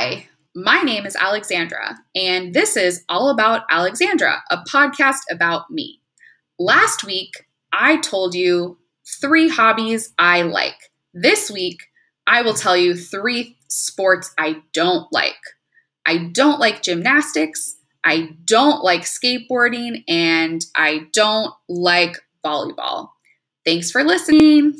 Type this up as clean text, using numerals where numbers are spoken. Hi, my name is Alexandra, and this is All About Alexandra, a podcast about me. Last week, I told you 3 hobbies I like. This week, I will tell you 3 sports I don't like. I don't like gymnastics, I don't like skateboarding, and I don't like volleyball. Thanks for listening.